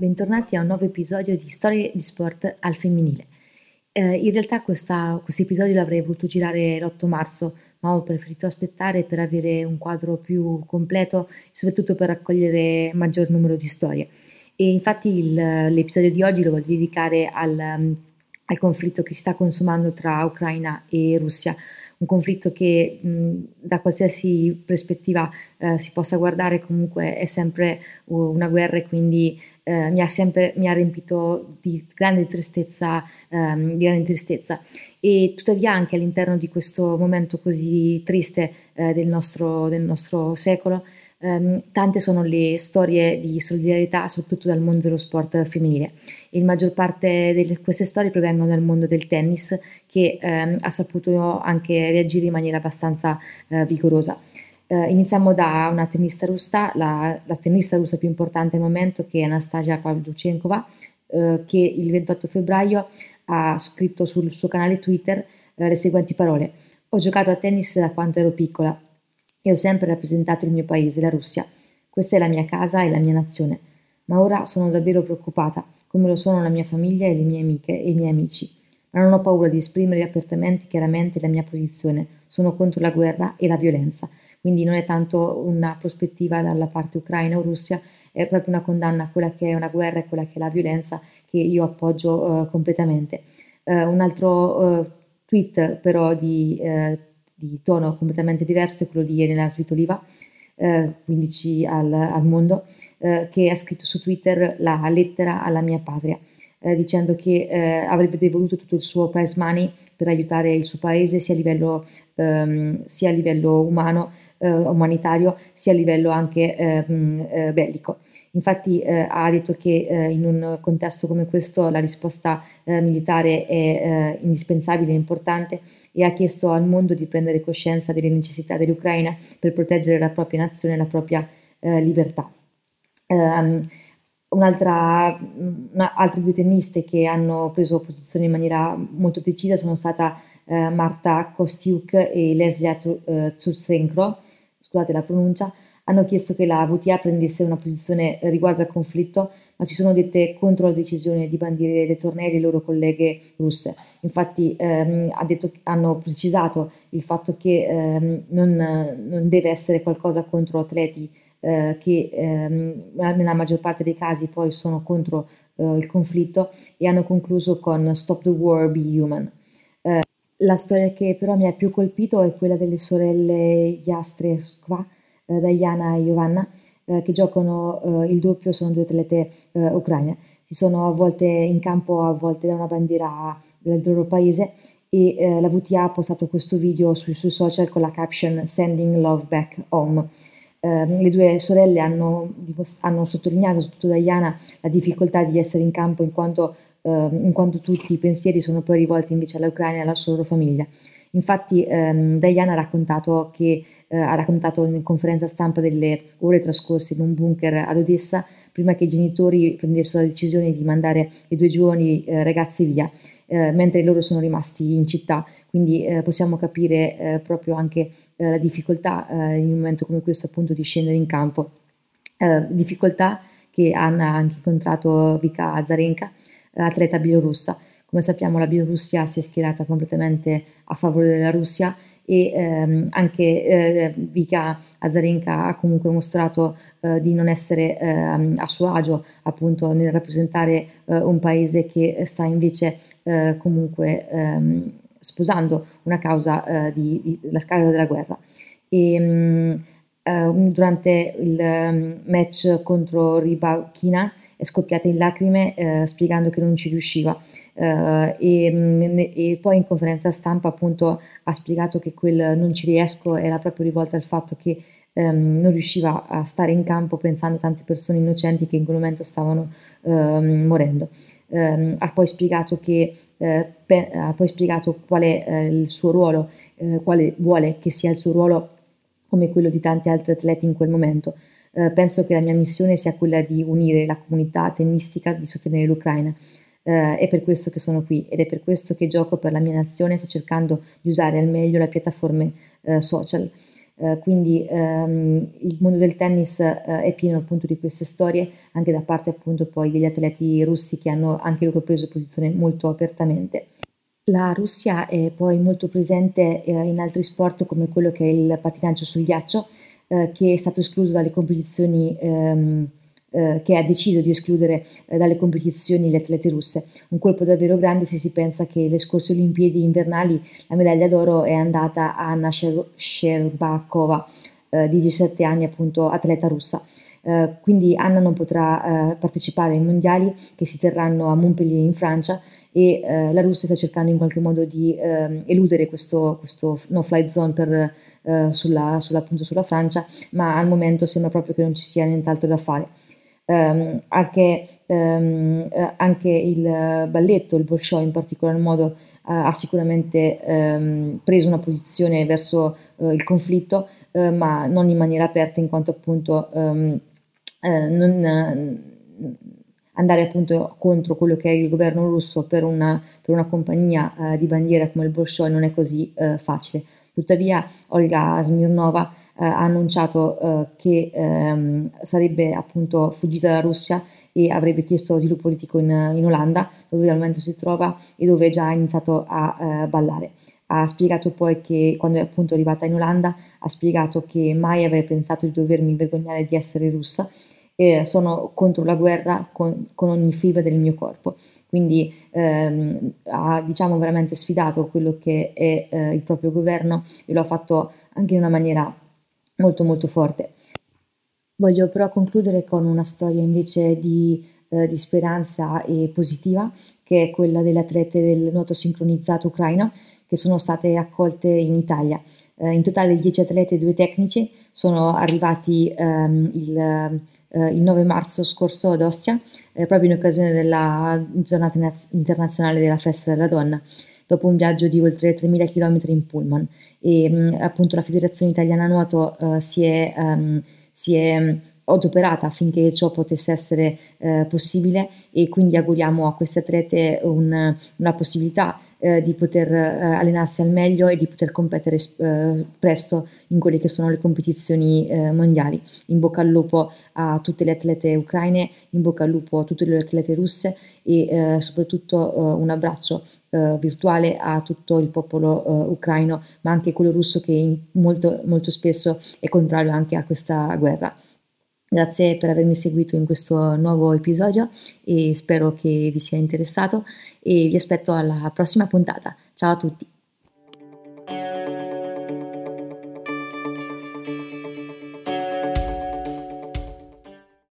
Bentornati a un nuovo episodio di Storie di Sport al Femminile. In realtà questo episodio l'avrei voluto girare l'8 marzo, ma ho preferito aspettare per avere un quadro più completo e soprattutto per raccogliere maggior numero di storie. E infatti l'episodio di oggi lo voglio dedicare al conflitto che si sta consumando tra Ucraina e Russia, un conflitto che da qualsiasi prospettiva si possa guardare comunque è sempre una guerra, e quindi mi ha riempito di grande tristezza. E tuttavia anche all'interno di questo momento così triste del nostro secolo tante sono le storie di solidarietà, soprattutto dal mondo dello sport femminile. E la maggior parte di queste storie provengono dal mondo del tennis, che ha saputo anche reagire in maniera abbastanza vigorosa. Iniziamo da una tennista russa, la tennista russa più importante al momento, che è Anastasia Pavlyuchenkova, che il 28 febbraio ha scritto sul suo canale Twitter le seguenti parole: «Ho giocato a tennis da quando ero piccola e ho sempre rappresentato il mio paese, la Russia. Questa è la mia casa e la mia nazione, ma ora sono davvero preoccupata, come lo sono la mia famiglia e le mie amiche e i miei amici. Ma non ho paura di esprimere apertamente e chiaramente la mia posizione. Sono contro la guerra e la violenza». Quindi non è tanto una prospettiva dalla parte ucraina o Russia, è proprio una condanna a quella che è una guerra e quella che è la violenza, che io appoggio completamente. Un altro tweet però di tono completamente diverso è quello di Elena Svitoliva, 15 al mondo, che ha scritto su Twitter la lettera alla mia patria, dicendo che avrebbe devoluto tutto il suo prize money per aiutare il suo paese sia a livello umano, umanitario, sia a livello anche bellico. Infatti ha detto che in un contesto come questo la risposta militare è indispensabile e importante, e ha chiesto al mondo di prendere coscienza delle necessità dell'Ucraina per proteggere la propria nazione e la propria libertà. Altre due tenniste che hanno preso posizione in maniera molto decisa sono stata Marta Kostyuk e Lesia Tsurenko, scusate la pronuncia. Hanno chiesto che la WTA prendesse una posizione riguardo al conflitto, ma si sono dette contro la decisione di bandire dei tornei alle loro colleghe russe. Infatti hanno precisato il fatto che non deve essere qualcosa contro atleti che nella maggior parte dei casi poi sono contro il conflitto, e hanno concluso con Stop the War, Be Human. La storia che però mi ha più colpito è quella delle sorelle Yastreskva, Diana e Giovanna, che giocano il doppio, sono due atlete ucraine. Si sono a volte in campo, a volte da una bandiera del loro paese, e la WTA ha postato questo video sui suoi social con la caption Sending Love Back Home. Le due sorelle hanno sottolineato, soprattutto Diana, la difficoltà di essere in campo in quanto tutti i pensieri sono poi rivolti invece all'Ucraina e alla sua famiglia. Infatti Diana ha raccontato in conferenza stampa delle ore trascorse in un bunker ad Odessa prima che i genitori prendessero la decisione di mandare i due giovani ragazzi via, mentre loro sono rimasti in città. Quindi possiamo capire proprio anche la difficoltà in un momento come questo, appunto, di scendere in campo, difficoltà che hanno anche incontrato Vika Zarenka, atleta bielorussa. Come sappiamo, la Bielorussia si è schierata completamente a favore della Russia, e anche Vika Zarenka ha comunque mostrato di non essere a suo agio, appunto, nel rappresentare un paese che sta invece comunque sposando una causa la causa della guerra. E, durante il match contro Ribakina è scoppiata in lacrime spiegando che non ci riusciva, e poi in conferenza stampa, appunto, ha spiegato che quel non ci riesco era proprio rivolta al fatto che non riusciva a stare in campo, pensando a tante persone innocenti che in quel momento stavano morendo. Ha poi spiegato qual è il suo ruolo, quale vuole che sia il suo ruolo, come quello di tanti altri atleti in quel momento. Penso che la mia missione sia quella di unire la comunità tennistica, di sostenere l'Ucraina. È per questo che sono qui, ed è per questo che gioco per la mia nazione. Sto cercando di usare al meglio le piattaforme social. Quindi il mondo del tennis è pieno appunto di queste storie, anche da parte appunto poi degli atleti russi che hanno anche loro preso posizione molto apertamente. La Russia è poi molto presente in altri sport come quello che è il pattinaggio sul ghiaccio, che è stato escluso dalle competizioni che ha deciso di escludere dalle competizioni le atlete russe. Un colpo davvero grande se si pensa che le scorse Olimpiadi invernali la medaglia d'oro è andata a Anna Sherbakova di 17 anni, appunto atleta russa. Quindi Anna non potrà partecipare ai mondiali che si terranno a Montpellier in Francia, e la Russia sta cercando in qualche modo di eludere questo no-fly zone per sulla Francia, ma al momento sembra proprio che non ci sia nient'altro da fare. Anche il balletto, il Bolshoi in particolar modo, ha sicuramente preso una posizione verso il conflitto, ma non in maniera aperta, in quanto appunto andare appunto contro quello che è il governo russo per una compagnia di bandiera come il Bolshoi non è così facile. Tuttavia Olga Smirnova ha annunciato che sarebbe appunto fuggita dalla Russia e avrebbe chiesto asilo politico in Olanda, dove al momento si trova e dove già ha iniziato a ballare. Ha spiegato poi che quando è appunto arrivata in Olanda ha spiegato che mai avrei pensato di dovermi vergognare di essere russa, e sono contro la guerra con ogni fibra del mio corpo. Quindi ha veramente sfidato quello che è il proprio governo, e lo ha fatto anche in una maniera molto molto forte. Voglio però concludere con una storia invece di speranza e positiva, che è quella delle atlete del nuoto sincronizzato ucraino che sono state accolte in Italia. In totale 10 atlete e 2 tecnici sono arrivati il 9 marzo scorso ad Ostia, proprio in occasione della giornata internazionale della festa della donna, dopo un viaggio di oltre 3.000 km in pullman. E appunto la Federazione Italiana Nuoto si è adoperata affinché ciò potesse essere possibile, e quindi auguriamo a queste atlete una possibilità di poter allenarsi al meglio e di poter competere presto in quelle che sono le competizioni mondiali. In bocca al lupo a tutte le atlete ucraine, in bocca al lupo a tutte le atlete russe, e soprattutto un abbraccio virtuale a tutto il popolo ucraino, ma anche quello russo, che molto, molto spesso è contrario anche a questa guerra. Grazie per avermi seguito in questo nuovo episodio, e spero che vi sia interessato, e vi aspetto alla prossima puntata. Ciao a tutti!